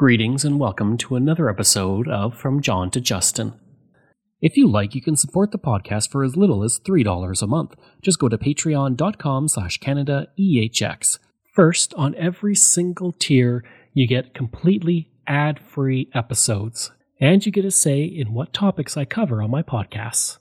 Greetings and welcome to another episode of From John to Justin. If you like, you can support the podcast for as little as $3 a month. Just go to patreon.com/CanadaEHX. First, on every single tier, you get completely ad-free episodes, and you get a say in what topics I cover on my podcasts.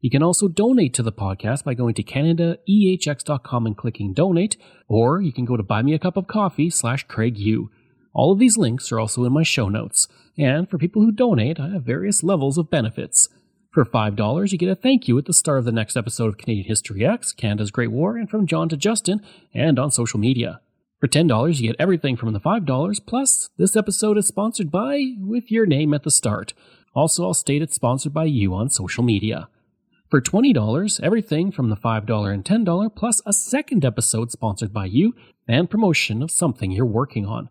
You can also donate to the podcast by going to CanadaEHX.com and clicking donate, or you can go to buymeacupofcoffee/CraigU. All of these links are also in my show notes, and for people who donate, I have various levels of benefits. For $5, you get a thank you at the start of the next episode of Canadian History X, Canada's Great War, and From John to Justin, and on social media. For $10, you get everything from the $5, plus this episode is sponsored by, with your name at the start. Also, I'll state it's sponsored by you on social media. For $20, everything from the $5 and $10, plus a second episode sponsored by you, and promotion of something you're working on.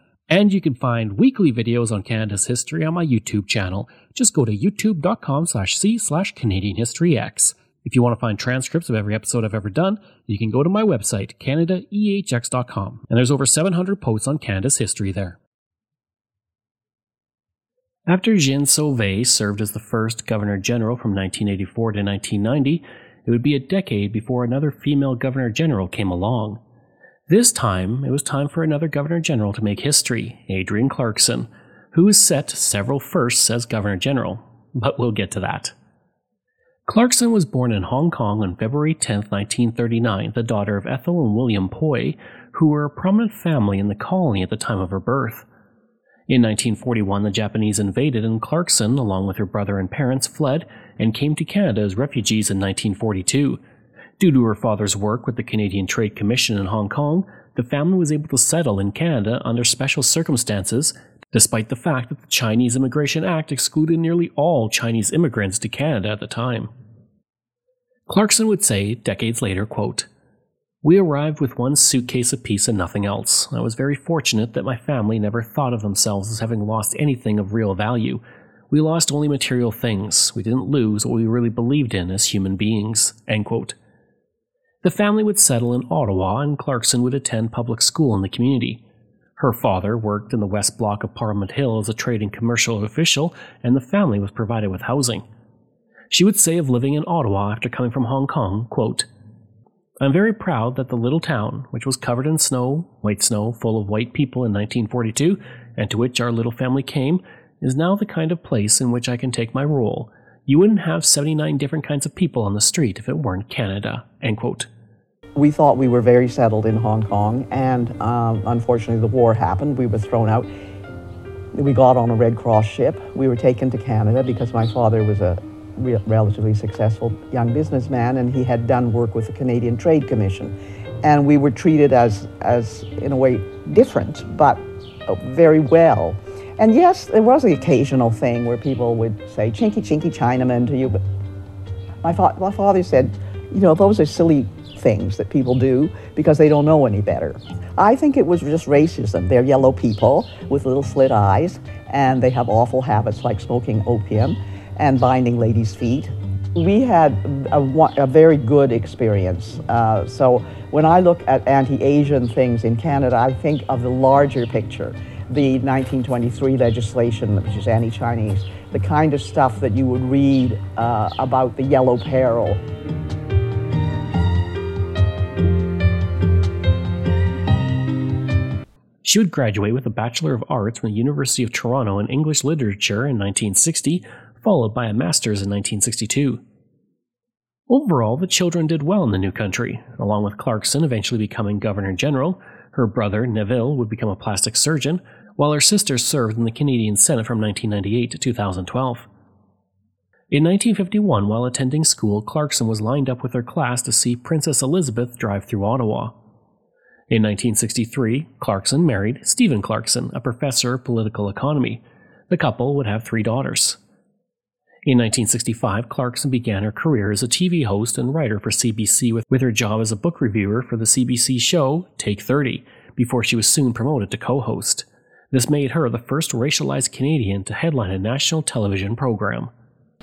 And you can find weekly videos on Canada's history on my YouTube channel. Just go to youtube.com/c/CanadianHistoryX. If you want to find transcripts of every episode I've ever done, you can go to my website, CanadaEHX.com. And there's over 700 posts on Canada's history there. After Jeanne Sauvé served as the first Governor-General from 1984 to 1990, it would be a decade before another female Governor-General came along. This time, it was time for another Governor-General to make history, Adrienne Clarkson, who set several firsts as Governor-General, but we'll get to that. Clarkson was born in Hong Kong on February 10, 1939, the daughter of Ethel and William Poy, who were a prominent family in the colony at the time of her birth. In 1941, the Japanese invaded and Clarkson, along with her brother and parents, fled and came to Canada as refugees in 1942. Due to her father's work with the Canadian Trade Commission in Hong Kong, the family was able to settle in Canada under special circumstances, despite the fact that the Chinese Immigration Act excluded nearly all Chinese immigrants to Canada at the time. Clarkson would say, decades later, quote, "We arrived with one suitcase apiece and nothing else. I was very fortunate that my family never thought of themselves as having lost anything of real value. We lost only material things. We didn't lose what we really believed in as human beings." End quote. The family would settle in Ottawa and Clarkson would attend public school in the community. Her father worked in the West Block of Parliament Hill as a trade and commercial official, and the family was provided with housing. She would say of living in Ottawa after coming from Hong Kong, quote, "I'm very proud that the little town, which was covered in snow, white snow, full of white people in 1942, and to which our little family came, is now the kind of place in which I can take my role. You wouldn't have 79 different kinds of people on the street if it weren't Canada." End quote. We thought we were very settled in Hong Kong, and unfortunately the war happened. We were thrown out. We got on a Red Cross ship. We were taken to Canada because my father was a relatively successful young businessman, and he had done work with the Canadian Trade Commission. And we were treated as in a way, different, but very well. And yes, there was the occasional thing where people would say, "Chinky, chinky Chinaman" to you, but my father said, you know, those are silly things that people do because they don't know any better. I think it was just racism. They're yellow people with little slit eyes, and they have awful habits like smoking opium, and binding ladies' feet. We had a very good experience. So when I look at anti-Asian things in Canada, I think of the larger picture, the 1923 legislation, which is anti-Chinese, the kind of stuff that you would read about the Yellow Peril. She would graduate with a Bachelor of Arts from the University of Toronto in English Literature in 1960, followed by a Master's in 1962. Overall, the children did well in the new country, along with Clarkson eventually becoming Governor-General. Her brother, Neville, would become a plastic surgeon, while her sister served in the Canadian Senate from 1998 to 2012. In 1951, while attending school, Clarkson was lined up with her class to see Princess Elizabeth drive through Ottawa. In 1963, Clarkson married Stephen Clarkson, a professor of political economy. The couple would have 3 daughters. In 1965, Clarkson began her career as a TV host and writer for CBC with her job as a book reviewer for the CBC show Take 30, before she was soon promoted to co-host. This made her the first racialized Canadian to headline a national television program.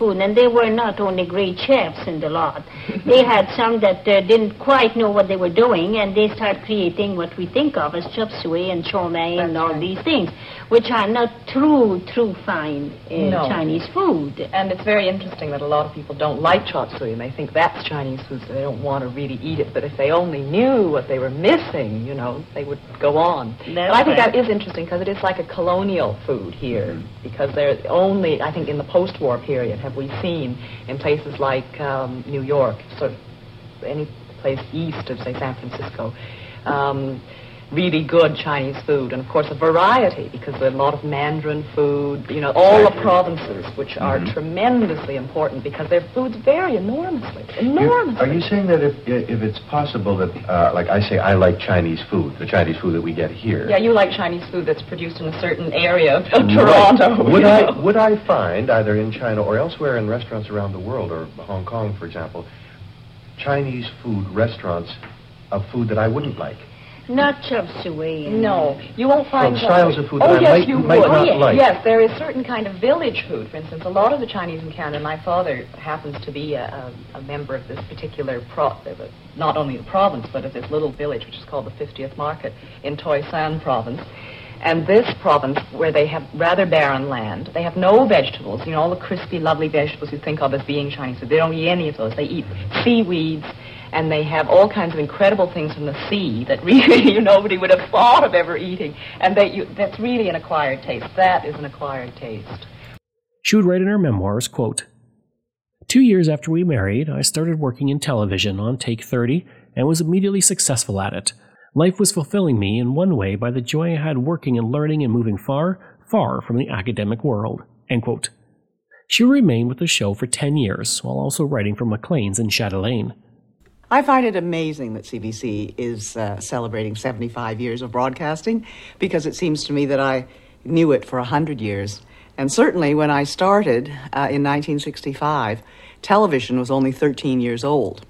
And they were not only great chefs in the lot. They had some that didn't quite know what they were doing, and they started creating what we think of as chop suey and chow mein and all these things, which are not true fine Chinese food. And it's very interesting that a lot of people don't like chop suey, and they think that's Chinese food, so they don't want to really eat it. But if they only knew what they were missing, you know, they would go on. But I think that is interesting, because it is like a colonial food here, because they're only, I think, in the post-war period, have we seen in places like New York, sort of any place east of, say, San Francisco, really good Chinese food, and of course a variety, because there are a lot of Mandarin food, you know, all the provinces, which are tremendously important because their foods vary enormously. Are you saying that if it's possible that, like I say, I like Chinese food, the Chinese food that we get here. Yeah, you like Chinese food that's produced in a certain area of Toronto. Right. Would I find, either in China or elsewhere in restaurants around the world, or Hong Kong, for example, Chinese food restaurants of food that I wouldn't like? Not chop suey. No, you won't find styles of food that I might not like. Yes, there is certain kind of village food. For instance, a lot of the Chinese in Canada. My father happens to be a member of this particular not only the province, but of this little village which is called the 50th Market in Toy San province. And this province, where they have rather barren land, they have no vegetables, you know, all the crispy, lovely vegetables you think of as being Chinese food. They don't eat any of those. They eat seaweeds, and they have all kinds of incredible things from the sea that really, you know, nobody would have thought of ever eating. And that's really an acquired taste. That is an acquired taste. She would write in her memoirs, quote, "2 years after we married, I started working in television on Take 30 and was immediately successful at it. Life was fulfilling me in one way by the joy I had working and learning and moving far, far from the academic world." End quote. She remained with the show for 10 years, while also writing for Maclean's in Chatelaine. I find it amazing that CBC is celebrating 75 years of broadcasting, because it seems to me that I knew it for 100 years. And certainly when I started in 1965, television was only 13 years old.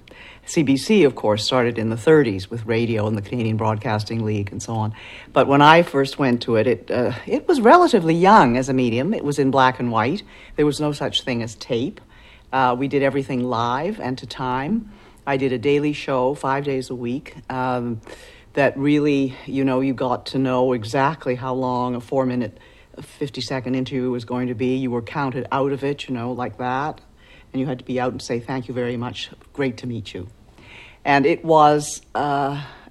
CBC, of course, started in the 30s with radio and the Canadian Broadcasting League and so on. But when I first went to it, it was relatively young as a medium. It was in black and white. There was no such thing as tape. We did everything live and to time. I did a daily show 5 days a week that really, you know, you got to know exactly how long a 4-minute, 50-second interview was going to be. You were counted out of it, you know, like that. And you had to be out and say, "Thank you very much. Great to meet you." And it was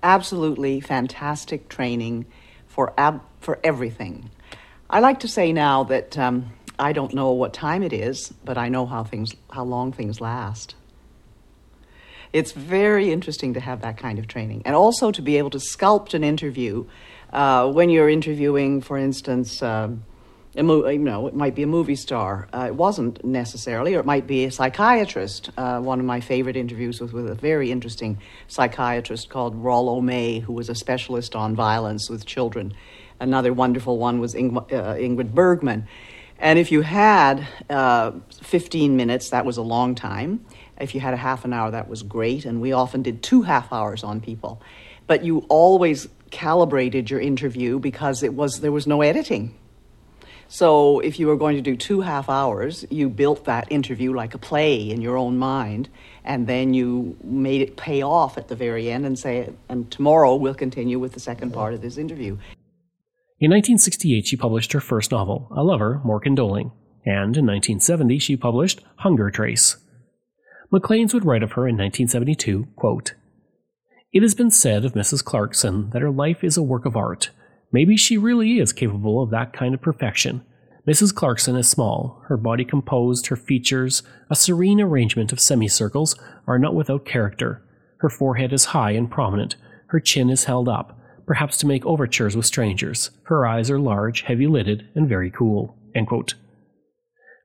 absolutely fantastic training for everything. I like to say now that I don't know what time it is, but I know how long things last. It's very interesting to have that kind of training, and also to be able to sculpt an interview when you're interviewing, for instance, it might be a movie star. It wasn't necessarily, or it might be a psychiatrist. One of my favorite interviews was with a very interesting psychiatrist called Rollo May, who was a specialist on violence with children. Another wonderful one was Ingrid Bergman. And if you had 15 minutes, that was a long time. If you had a half an hour, that was great, and we often did 2 half hours on people. But you always calibrated your interview because there was no editing. So if you were going to do 2 half hours, you built that interview like a play in your own mind, and then you made it pay off at the very end and say, and tomorrow we'll continue with the second part of this interview. In 1968, she published her first novel, A Lover, More Condoling, and in 1970, she published Hunger Trace. Maclean's would write of her in 1972, quote, "It has been said of Mrs. Clarkson that her life is a work of art. Maybe she really is capable of that kind of perfection. Mrs. Clarkson is small, her body composed, her features, a serene arrangement of semicircles, are not without character. Her forehead is high and prominent, her chin is held up, perhaps to make overtures with strangers. Her eyes are large, heavy-lidded, and very cool." End quote.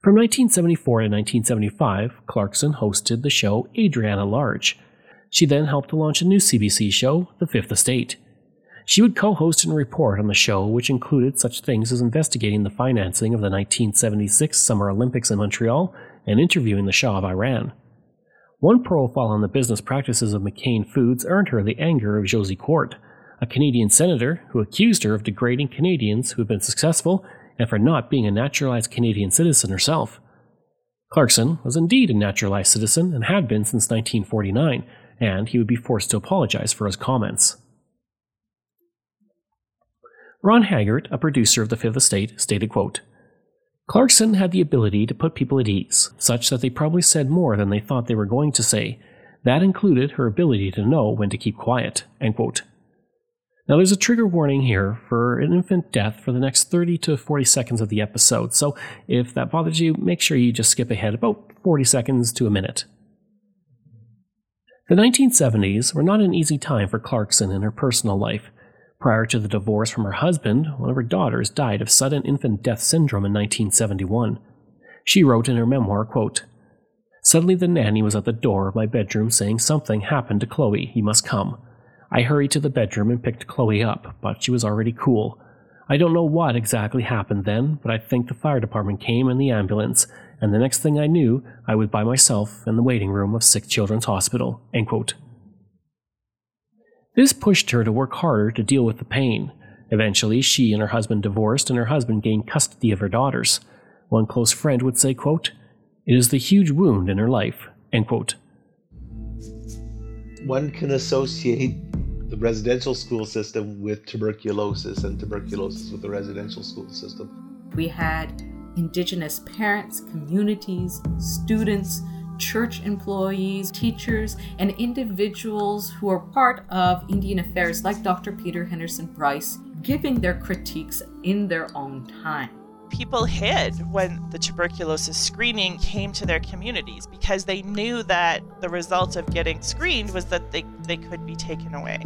From 1974 to 1975, Clarkson hosted the show Adriana Large. She then helped to launch a new CBC show, The Fifth Estate. She would co-host and report on the show, which included such things as investigating the financing of the 1976 Summer Olympics in Montreal and interviewing the Shah of Iran. One profile on the business practices of McCain Foods earned her the anger of Josie Court, a Canadian senator who accused her of degrading Canadians who had been successful and for not being a naturalized Canadian citizen herself. Clarkson was indeed a naturalized citizen and had been since 1949, and he would be forced to apologize for his comments. Ron Haggart, a producer of The Fifth Estate, stated, quote, "Clarkson had the ability to put people at ease, such that they probably said more than they thought they were going to say. That included her ability to know when to keep quiet." End quote. Now there's a trigger warning here for an infant death for the next 30 to 40 seconds of the episode, so if that bothers you, make sure you just skip ahead about 40 seconds to a minute. The 1970s were not an easy time for Clarkson in her personal life. Prior to the divorce from her husband, one of her daughters died of sudden infant death syndrome in 1971. She wrote in her memoir, quote, "Suddenly the nanny was at the door of my bedroom saying something happened to Chloe, you must come. I hurried to the bedroom and picked Chloe up, but she was already cool. I don't know what exactly happened then, but I think the fire department came and the ambulance, and the next thing I knew, I was by myself in the waiting room of Sick Children's Hospital." End quote. This pushed her to work harder to deal with the pain. Eventually, she and her husband divorced, and her husband gained custody of her daughters. One close friend would say, quote, "It is the huge wound in her life." End quote. One can associate the residential school system with tuberculosis, and tuberculosis with the residential school system. We had Indigenous parents, communities, students, church employees, teachers, and individuals who are part of Indian affairs, like Dr. Peter Henderson Bryce, giving their critiques in their own time. People hid when the tuberculosis screening came to their communities because they knew that the result of getting screened was that they could be taken away.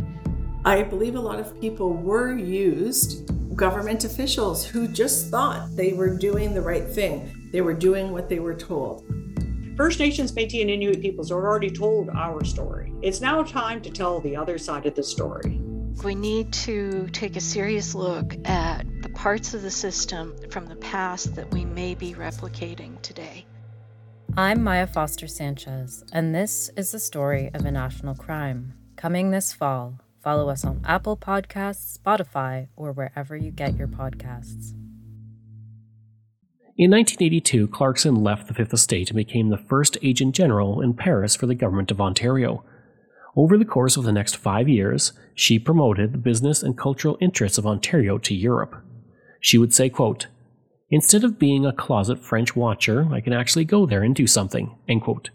I believe a lot of people were used, government officials who just thought they were doing the right thing. They were doing what they were told. First Nations, Métis, and Inuit peoples are already told our story. It's now time to tell the other side of the story. We need to take a serious look at the parts of the system from the past that we may be replicating today. I'm Maya Foster Sanchez, and this is the story of a national crime. Coming this fall, follow us on Apple Podcasts, Spotify, or wherever you get your podcasts. In 1982, Clarkson left the Fifth Estate and became the first agent general in Paris for the government of Ontario. Over the course of the next 5 years, she promoted the business and cultural interests of Ontario to Europe. She would say, quote, "Instead of being a closet French watcher, I can actually go there and do something." End quote.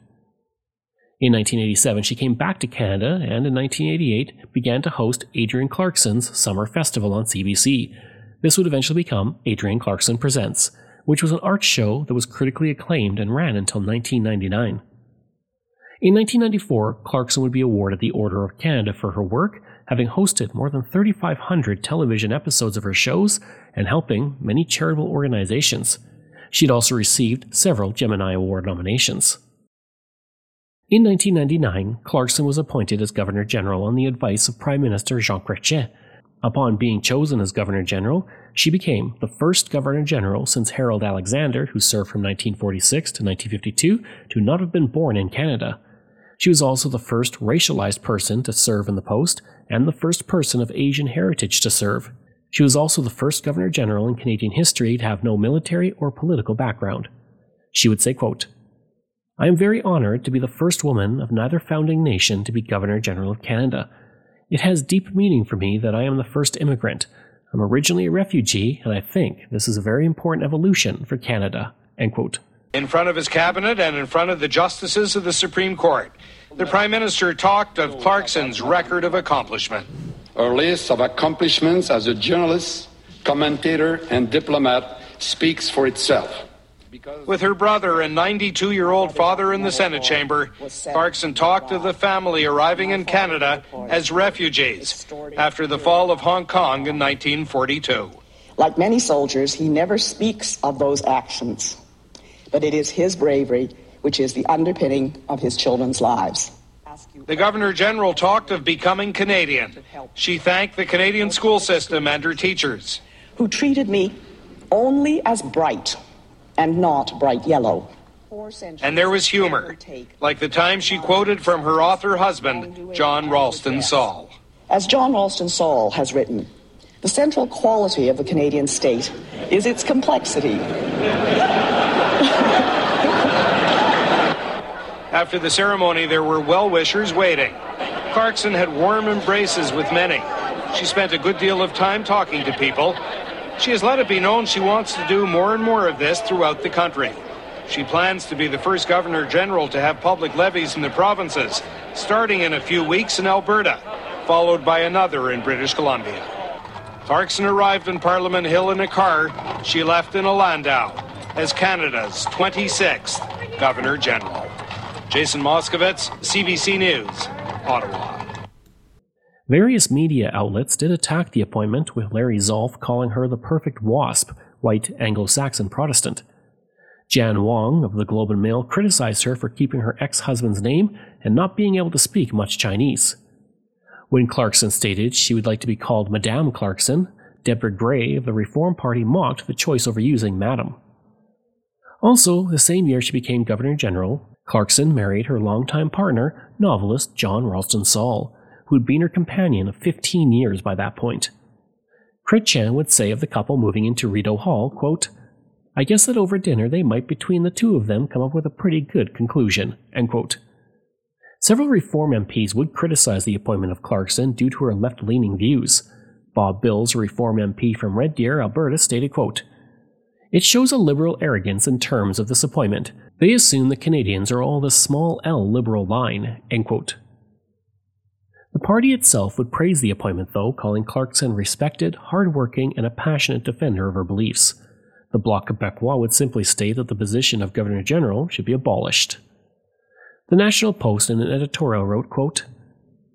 In 1987, she came back to Canada and in 1988 began to host Adrienne Clarkson's Summer Festival on CBC. This would eventually become Adrienne Clarkson Presents, which was an art show that was critically acclaimed and ran until 1999. In 1994, Clarkson would be awarded the Order of Canada for her work, having hosted more than 3,500 television episodes of her shows and helping many charitable organizations. She'd also received several Gemini Award nominations. In 1999, Clarkson was appointed as Governor-General on the advice of Prime Minister Jean Chrétien. Upon being chosen as Governor-General, she became the first Governor-General since Harold Alexander, who served from 1946 to 1952, to not have been born in Canada. She was also the first racialized person to serve in the post, and the first person of Asian heritage to serve. She was also the first Governor General in Canadian history to have no military or political background. She would say, quote, "I am very honored to be the first woman of neither founding nation to be Governor General of Canada. It has deep meaning for me that I am the first immigrant. I'm originally a refugee, and I think this is a very important evolution for Canada." End quote. In front of his cabinet and in front of the justices of the Supreme Court, the Prime Minister talked of Clarkson's record of accomplishment. Her list of accomplishments as a journalist, commentator, and diplomat speaks for itself. With her brother and 92-year-old father in the Senate chamber, Clarkson talked of the family arriving in Canada as refugees after the fall of Hong Kong in 1942. Like many soldiers, he never speaks of those actions, but it is his bravery which is the underpinning of his children's lives. The Governor General talked of becoming Canadian. She thanked the Canadian school system and her teachers, who treated me only as bright and not bright yellow. And there was humor, like the time she quoted from her author-husband, John Ralston Saul. As John Ralston Saul has written, the central quality of the Canadian state is its complexity. After the ceremony, there were well-wishers waiting. Clarkson had warm embraces with many. She spent a good deal of time talking to people. She has let it be known she wants to do more and more of this throughout the country. She plans to be the first Governor General to have public levies in the provinces, starting in a few weeks in Alberta, followed by another in British Columbia. Clarkson arrived in Parliament Hill in a car. She left in a landau as Canada's 26th Governor General. Jason Moskowitz, CBC News, Ottawa. Various media outlets did attack the appointment, with Larry Zolf calling her the perfect WASP, white Anglo-Saxon Protestant. Jan Wong of the Globe and Mail criticized her for keeping her ex-husband's name and not being able to speak much Chinese. When Clarkson stated she would like to be called Madame Clarkson, Deborah Gray of the Reform Party mocked the choice over using Madam. Also, the same year she became Governor General, Clarkson married her longtime partner, novelist John Ralston Saul, who had been her companion of 15 years by that point. Chrétien would say of the couple moving into Rideau Hall, quote, "I guess that over dinner they might between the two of them come up with a pretty good conclusion," end quote. Several Reform MPs would criticize the appointment of Clarkson due to her left-leaning views. Bob Bills, a Reform MP from Red Deer, Alberta, stated, quote, "It shows a liberal arrogance in terms of this appointment. They assume the Canadians are all the small L liberal line," end quote. The party itself would praise the appointment, though, calling Clarkson respected, hard-working, and a passionate defender of her beliefs. The Bloc Québécois would simply state that the position of Governor General should be abolished. The National Post in an editorial wrote, quote,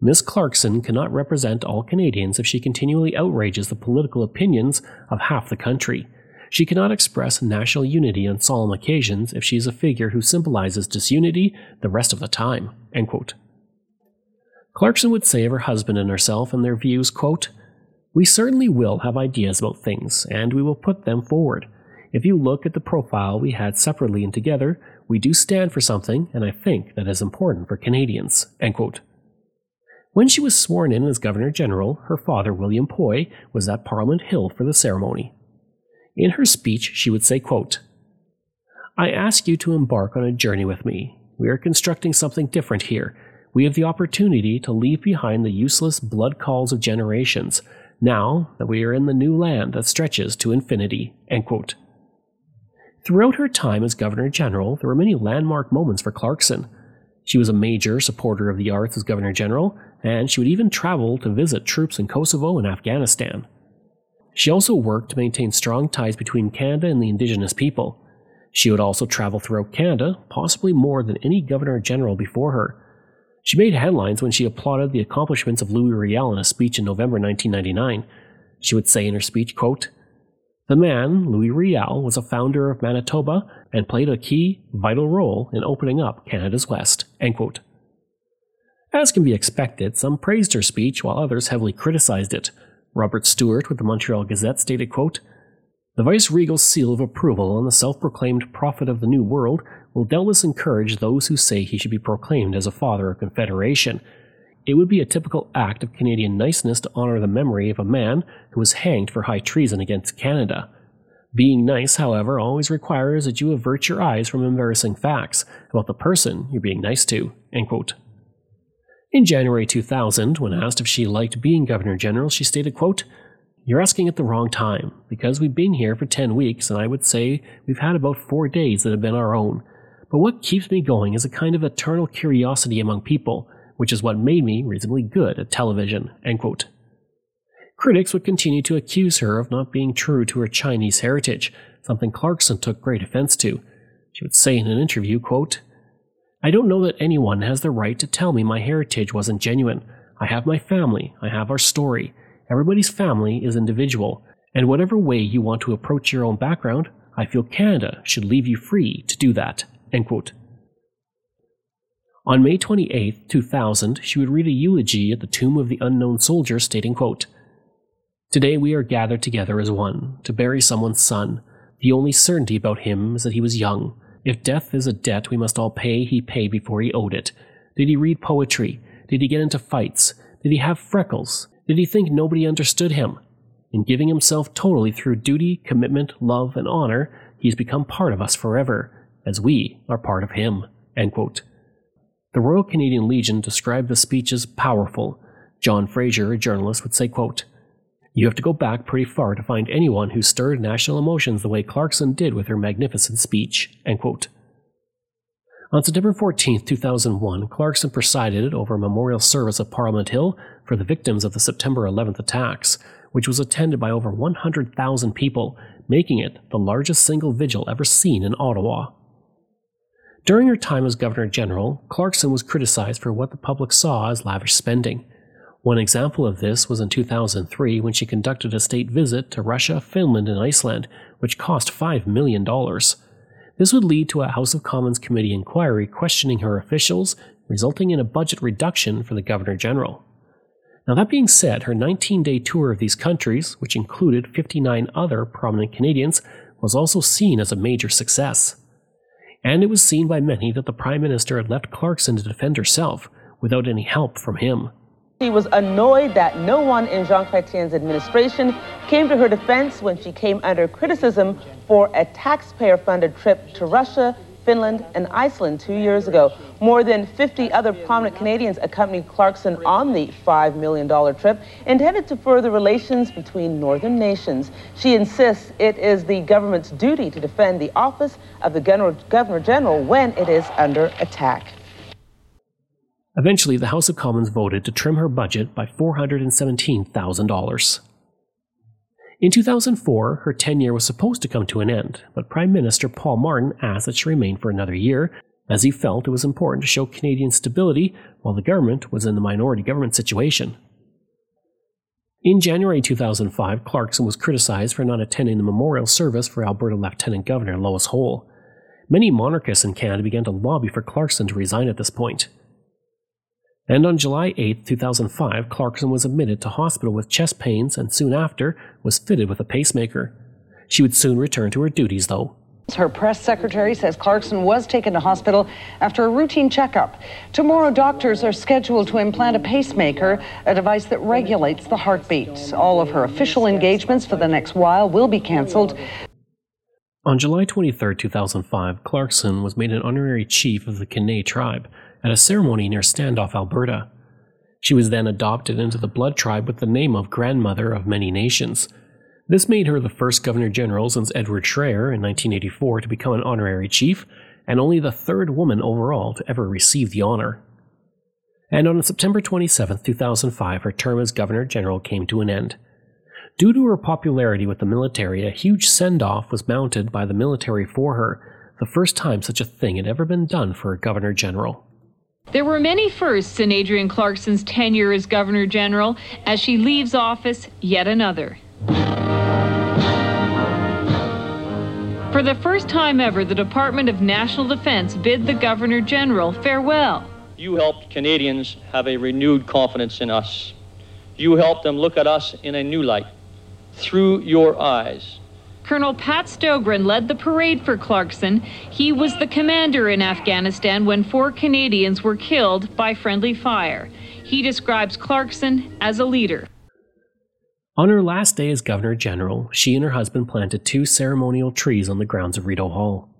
"Miss Clarkson cannot represent all Canadians if she continually outrages the political opinions of half the country. She cannot express national unity on solemn occasions if she is a figure who symbolizes disunity the rest of the time," end quote. Clarkson would say of her husband and herself and their views, quote, "We certainly will have ideas about things, and we will put them forward. If you look at the profile we had separately and together, we do stand for something, and I think that is important for Canadians," end quote. When she was sworn in as Governor General, her father, William Poy, was at Parliament Hill for the ceremony. In her speech, she would say, quote, "I ask you to embark on a journey with me. We are constructing something different here. We have the opportunity to leave behind the useless blood calls of generations, now that we are in the new land that stretches to infinity," end quote. Throughout her time as Governor General, there were many landmark moments for Clarkson. She was a major supporter of the arts as Governor General, and she would even travel to visit troops in Kosovo and Afghanistan. She also worked to maintain strong ties between Canada and the Indigenous people. She would also travel throughout Canada, possibly more than any Governor General before her. She made headlines when she applauded the accomplishments of Louis Riel in a speech in November 1999. She would say in her speech, quote, "The man, Louis Riel, was a founder of Manitoba and played a key, vital role in opening up Canada's West," end quote. As can be expected, some praised her speech while others heavily criticized it. Robert Stewart with the Montreal Gazette stated, quote, "The vice-regal seal of approval on the self-proclaimed prophet of the New World will doubtless encourage those who say he should be proclaimed as a father of Confederation. It would be a typical act of Canadian niceness to honor the memory of a man who was hanged for high treason against Canada. Being nice, however, always requires that you avert your eyes from embarrassing facts about the person you're being nice to." End quote. In January 2000, when asked if she liked being Governor-General, she stated, quote, "You're asking at the wrong time, because we've been here for 10 weeks and I would say we've had about 4 days that have been our own. But what keeps me going is a kind of eternal curiosity among people, which is what made me reasonably good at television." End quote. Critics would continue to accuse her of not being true to her Chinese heritage, something Clarkson took great offense to. She would say in an interview, quote, "I don't know that anyone has the right to tell me my heritage wasn't genuine. I have my family, I have our story. Everybody's family is individual, and whatever way you want to approach your own background, I feel Canada should leave you free to do that." End quote. On May 28, 2000, she would read a eulogy at the tomb of the unknown soldier stating, quote, "Today we are gathered together as one, to bury someone's son. The only certainty about him is that he was young. If death is a debt we must all pay, he paid before he owed it. Did he read poetry? Did he get into fights? Did he have freckles? Did he think nobody understood him? In giving himself totally through duty, commitment, love, and honor, he has become part of us forever, as we are part of him." End quote. The Royal Canadian Legion described the speech as powerful. John Fraser, a journalist, would say, quote, "You have to go back pretty far to find anyone who stirred national emotions the way Clarkson did with her magnificent speech." End quote. On September 14, 2001, Clarkson presided over a memorial service at Parliament Hill for the victims of the September 11th attacks, which was attended by over 100,000 people, making it the largest single vigil ever seen in Ottawa. During her time as Governor-General, Clarkson was criticized for what the public saw as lavish spending. One example of this was in 2003 when she conducted a state visit to Russia, Finland, and Iceland, which cost $5 million. This would lead to a House of Commons committee inquiry questioning her officials, resulting in a budget reduction for the Governor-General. Now, that being said, her 19-day tour of these countries, which included 59 other prominent Canadians, was also seen as a major success. And it was seen by many that the Prime Minister had left Clarkson to defend herself, without any help from him. She was annoyed that no one in Jean Chrétien's administration came to her defense when she came under criticism for a taxpayer-funded trip to Russia, Finland, and Iceland 2 years ago. More than 50 other prominent Canadians accompanied Clarkson on the $5 million trip, intended to further relations between northern nations. She insists it is the government's duty to defend the office of the Governor-General when it is under attack. Eventually, the House of Commons voted to trim her budget by $417,000. In 2004, her tenure was supposed to come to an end, but Prime Minister Paul Martin asked that she remain for another year, as he felt it was important to show Canadian stability while the government was in the minority government situation. In January 2005, Clarkson was criticized for not attending the memorial service for Alberta Lieutenant Governor Lois Hole. Many monarchists in Canada began to lobby for Clarkson to resign at this point. And on July 8, 2005, Clarkson was admitted to hospital with chest pains and soon after was fitted with a pacemaker. She would soon return to her duties, though. Her press secretary says Clarkson was taken to hospital after a routine checkup. Tomorrow, doctors are scheduled to implant a pacemaker, a device that regulates the heartbeat. All of her official engagements for the next while will be cancelled. On July 23, 2005, Clarkson was made an honorary chief of the K'inay tribe at a ceremony near Standoff, Alberta. She was then adopted into the blood tribe with the name of Grandmother of Many Nations. This made her the first Governor-General since Edward Schreyer in 1984 to become an honorary chief, and only the third woman overall to ever receive the honor. And on September 27, 2005, her term as Governor-General came to an end. Due to her popularity with the military, a huge send-off was mounted by the military for her, the first time such a thing had ever been done for a Governor-General. There were many firsts in Adrienne Clarkson's tenure as Governor-General. As she leaves office, yet another. For the first time ever, the Department of National Defense bid the Governor-General farewell. You helped Canadians have a renewed confidence in us. You helped them look at us in a new light, through your eyes. Colonel Pat Stogren led the parade for Clarkson. He was the commander in Afghanistan when 4 Canadians were killed by friendly fire. He describes Clarkson as a leader. On her last day as Governor General, she and her husband planted 2 ceremonial trees on the grounds of Rideau Hall.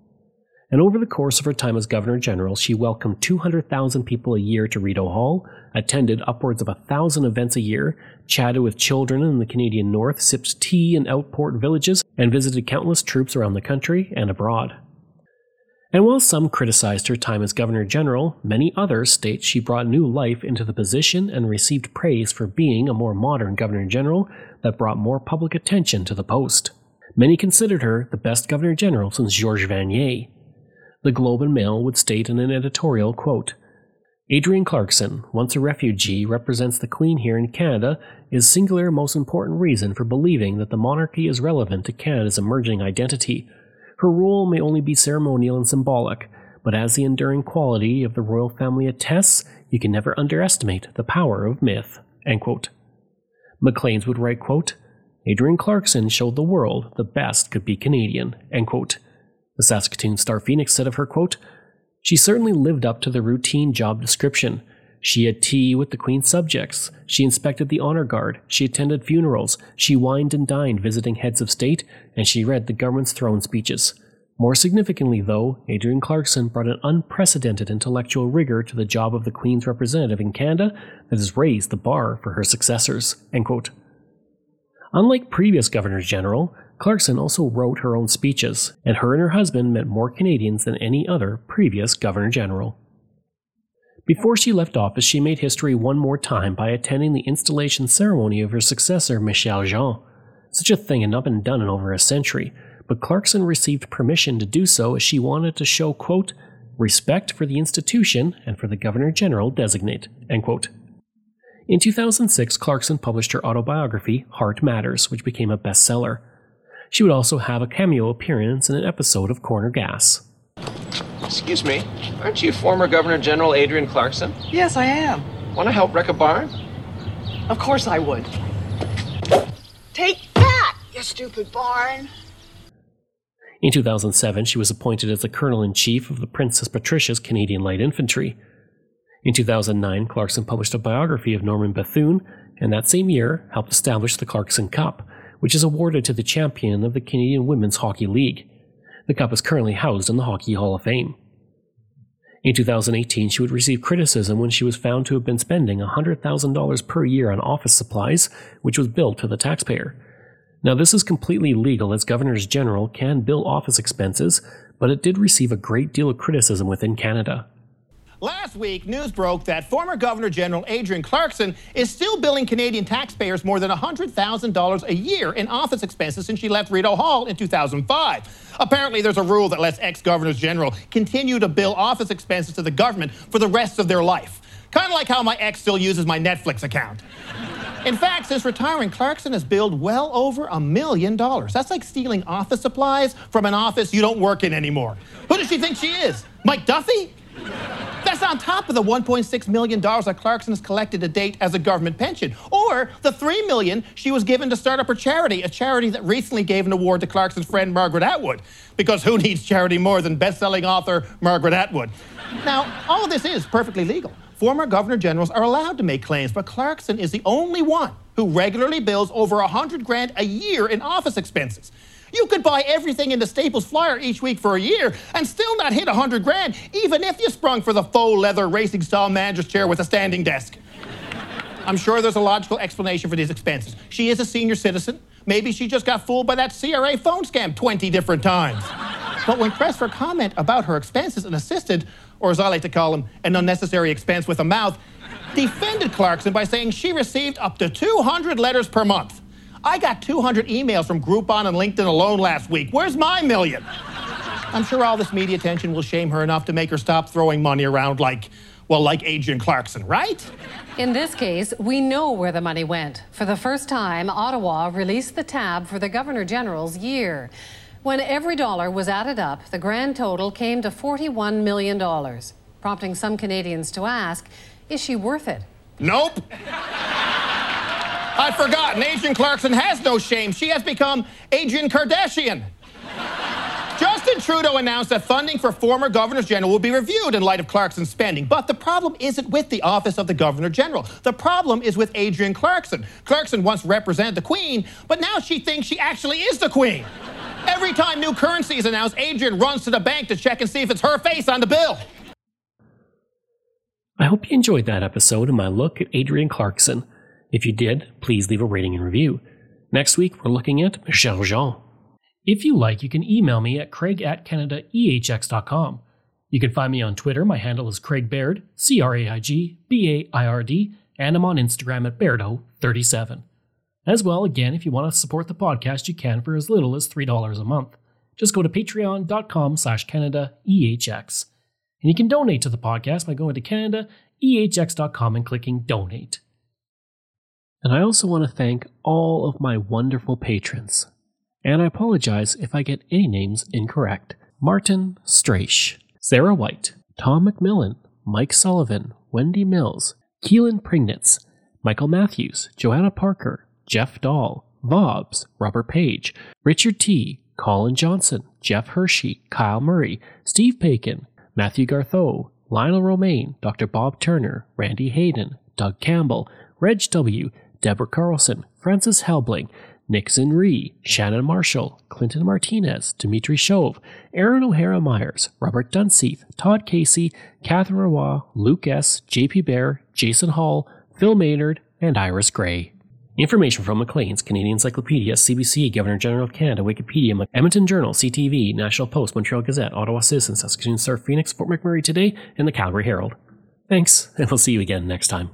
And over the course of her time as Governor General, she welcomed 200,000 people a year to Rideau Hall, attended upwards of 1,000 events a year, chatted with children in the Canadian North, sipped tea in outport villages, and visited countless troops around the country and abroad. And while some criticized her time as Governor General, many others state she brought new life into the position and received praise for being a more modern Governor General that brought more public attention to the post. Many considered her the best Governor General since Georges Vanier. The Globe and Mail would state in an editorial, quote, "Adrienne Clarkson, once a refugee, represents the Queen here in Canada, is singular most important reason for believing that the monarchy is relevant to Canada's emerging identity. Her rule may only be ceremonial and symbolic, but as the enduring quality of the royal family attests, you can never underestimate the power of myth." End quote. Maclean's would write, quote, "Adrienne Clarkson showed the world the best could be Canadian." End quote. The Saskatoon Star Phoenix said of her, quote, "She certainly lived up to the routine job description. She had tea with the Queen's subjects. She inspected the honor guard. She attended funerals. She wined and dined visiting heads of state, and she read the government's throne speeches. More significantly, though, Adrienne Clarkson brought an unprecedented intellectual rigor to the job of the Queen's representative in Canada that has raised the bar for her successors." End quote. Unlike previous Governor General, Clarkson also wrote her own speeches, and her husband met more Canadians than any other previous Governor General. Before she left office, she made history one more time by attending the installation ceremony of her successor, Michel Jean. Such a thing had not been done in over a century, but Clarkson received permission to do so as she wanted to show, quote, "respect for the institution and for the Governor General designate," end quote. In 2006, Clarkson published her autobiography, Heart Matters, which became a bestseller. She would also have a cameo appearance in an episode of Corner Gas. "Excuse me, aren't you former Governor General Adrienne Clarkson?" "Yes, I am." "Want to help wreck a barn?" "Of course I would." "Take that, you stupid barn." In 2007, she was appointed as the Colonel-in-Chief of the Princess Patricia's Canadian Light Infantry. In 2009, Clarkson published a biography of Norman Bethune, and that same year helped establish the Clarkson Cup, which is awarded to the champion of the Canadian Women's Hockey League. The cup is currently housed in the Hockey Hall of Fame. In 2018, she would receive criticism when she was found to have been spending $100,000 per year on office supplies, which was billed to the taxpayer. Now, this is completely legal, as Governors General can bill office expenses, but it did receive a great deal of criticism within Canada. Last week, news broke that former Governor General Adrienne Clarkson is still billing Canadian taxpayers more than $100,000 a year in office expenses since she left Rideau Hall in 2005. Apparently, there's a rule that lets ex-Governors General continue to bill office expenses to the government for the rest of their life. Kind of like how my ex still uses my Netflix account. In fact, since retiring, Clarkson has billed well over $1 million. That's like stealing office supplies from an office you don't work in anymore. Who does she think she is? Mike Duffy? That's on top of the $1.6 million that Clarkson has collected to date as a government pension, or the $3 million she was given to start up her charity, a charity that recently gave an award to Clarkson's friend Margaret Atwood, because who needs charity more than best-selling author Margaret Atwood? Now, all of this is perfectly legal. Former Governor Generals are allowed to make claims, but Clarkson is the only one who regularly bills over $100,000 a year in office expenses. You could buy everything in the Staples flyer each week for a year and still not hit $100,000, even if you sprung for the faux leather racing style manager's chair with a standing desk. I'm sure there's a logical explanation for these expenses. She is a senior citizen. Maybe she just got fooled by that CRA phone scam 20 different times. But when pressed for comment about her expenses, an assistant, or as I like to call him, an unnecessary expense with a mouth, defended Clarkson by saying she received up to 200 letters per month. "I got 200 emails from Groupon and LinkedIn alone last week. Where's my million?" I'm sure all this media attention will shame her enough to make her stop throwing money around like Adrienne Clarkson, right? In this case, we know where the money went. For the first time, Ottawa released the tab for the Governor General's year. When every dollar was added up, the grand total came to $41 million, prompting some Canadians to ask, is she worth it? Nope. I forgot. forgotten, Adrienne Clarkson has no shame. She has become Adrienne Kardashian. Justin Trudeau announced that funding for former governors general will be reviewed in light of Clarkson's spending. But the problem isn't with the office of the governor general. The problem is with Adrienne Clarkson. Clarkson once represented the queen, but now she thinks she actually is the queen. Every time new currency is announced, Adrienne runs to the bank to check and see if it's her face on the bill. I hope you enjoyed that episode and my look at Adrienne Clarkson. If you did, please leave a rating and review. Next week, we're looking at Michel Jean. If you like, you can email me at craig@canadaehx.com. You can find me on Twitter. My handle is Craig Baird, CraigBaird, and I'm on Instagram at Bairdo37. As well, again, if you want to support the podcast, you can for as little as $3 a month. Just go to patreon.com/CanadaEHX. And you can donate to the podcast by going to CanadaEHX.com and clicking Donate. And I also want to thank all of my wonderful patrons. And I apologize if I get any names incorrect. Martin Straish, Sarah White, Tom McMillan, Mike Sullivan, Wendy Mills, Keelan Prignitz, Michael Matthews, Joanna Parker, Jeff Dahl, Vobs, Robert Page, Richard T., Colin Johnson, Jeff Hershey, Kyle Murray, Steve Pakin, Matthew Gartho, Lionel Romaine, Dr. Bob Turner, Randy Hayden, Doug Campbell, Reg W., Deborah Carlson, Francis Helbling, Nixon Ree, Shannon Marshall, Clinton Martinez, Dimitri Chauve, Aaron O'Hara Myers, Robert Dunseith, Todd Casey, Catherine Roy, Luke S., JP Bear, Jason Hall, Phil Maynard, and Iris Gray. Information from Maclean's, Canadian Encyclopedia, CBC, Governor General of Canada, Wikipedia, Edmonton Journal, CTV, National Post, Montreal Gazette, Ottawa Citizen, Saskatoon Star Phoenix, Fort McMurray Today, and the Calgary Herald. Thanks, and we'll see you again next time.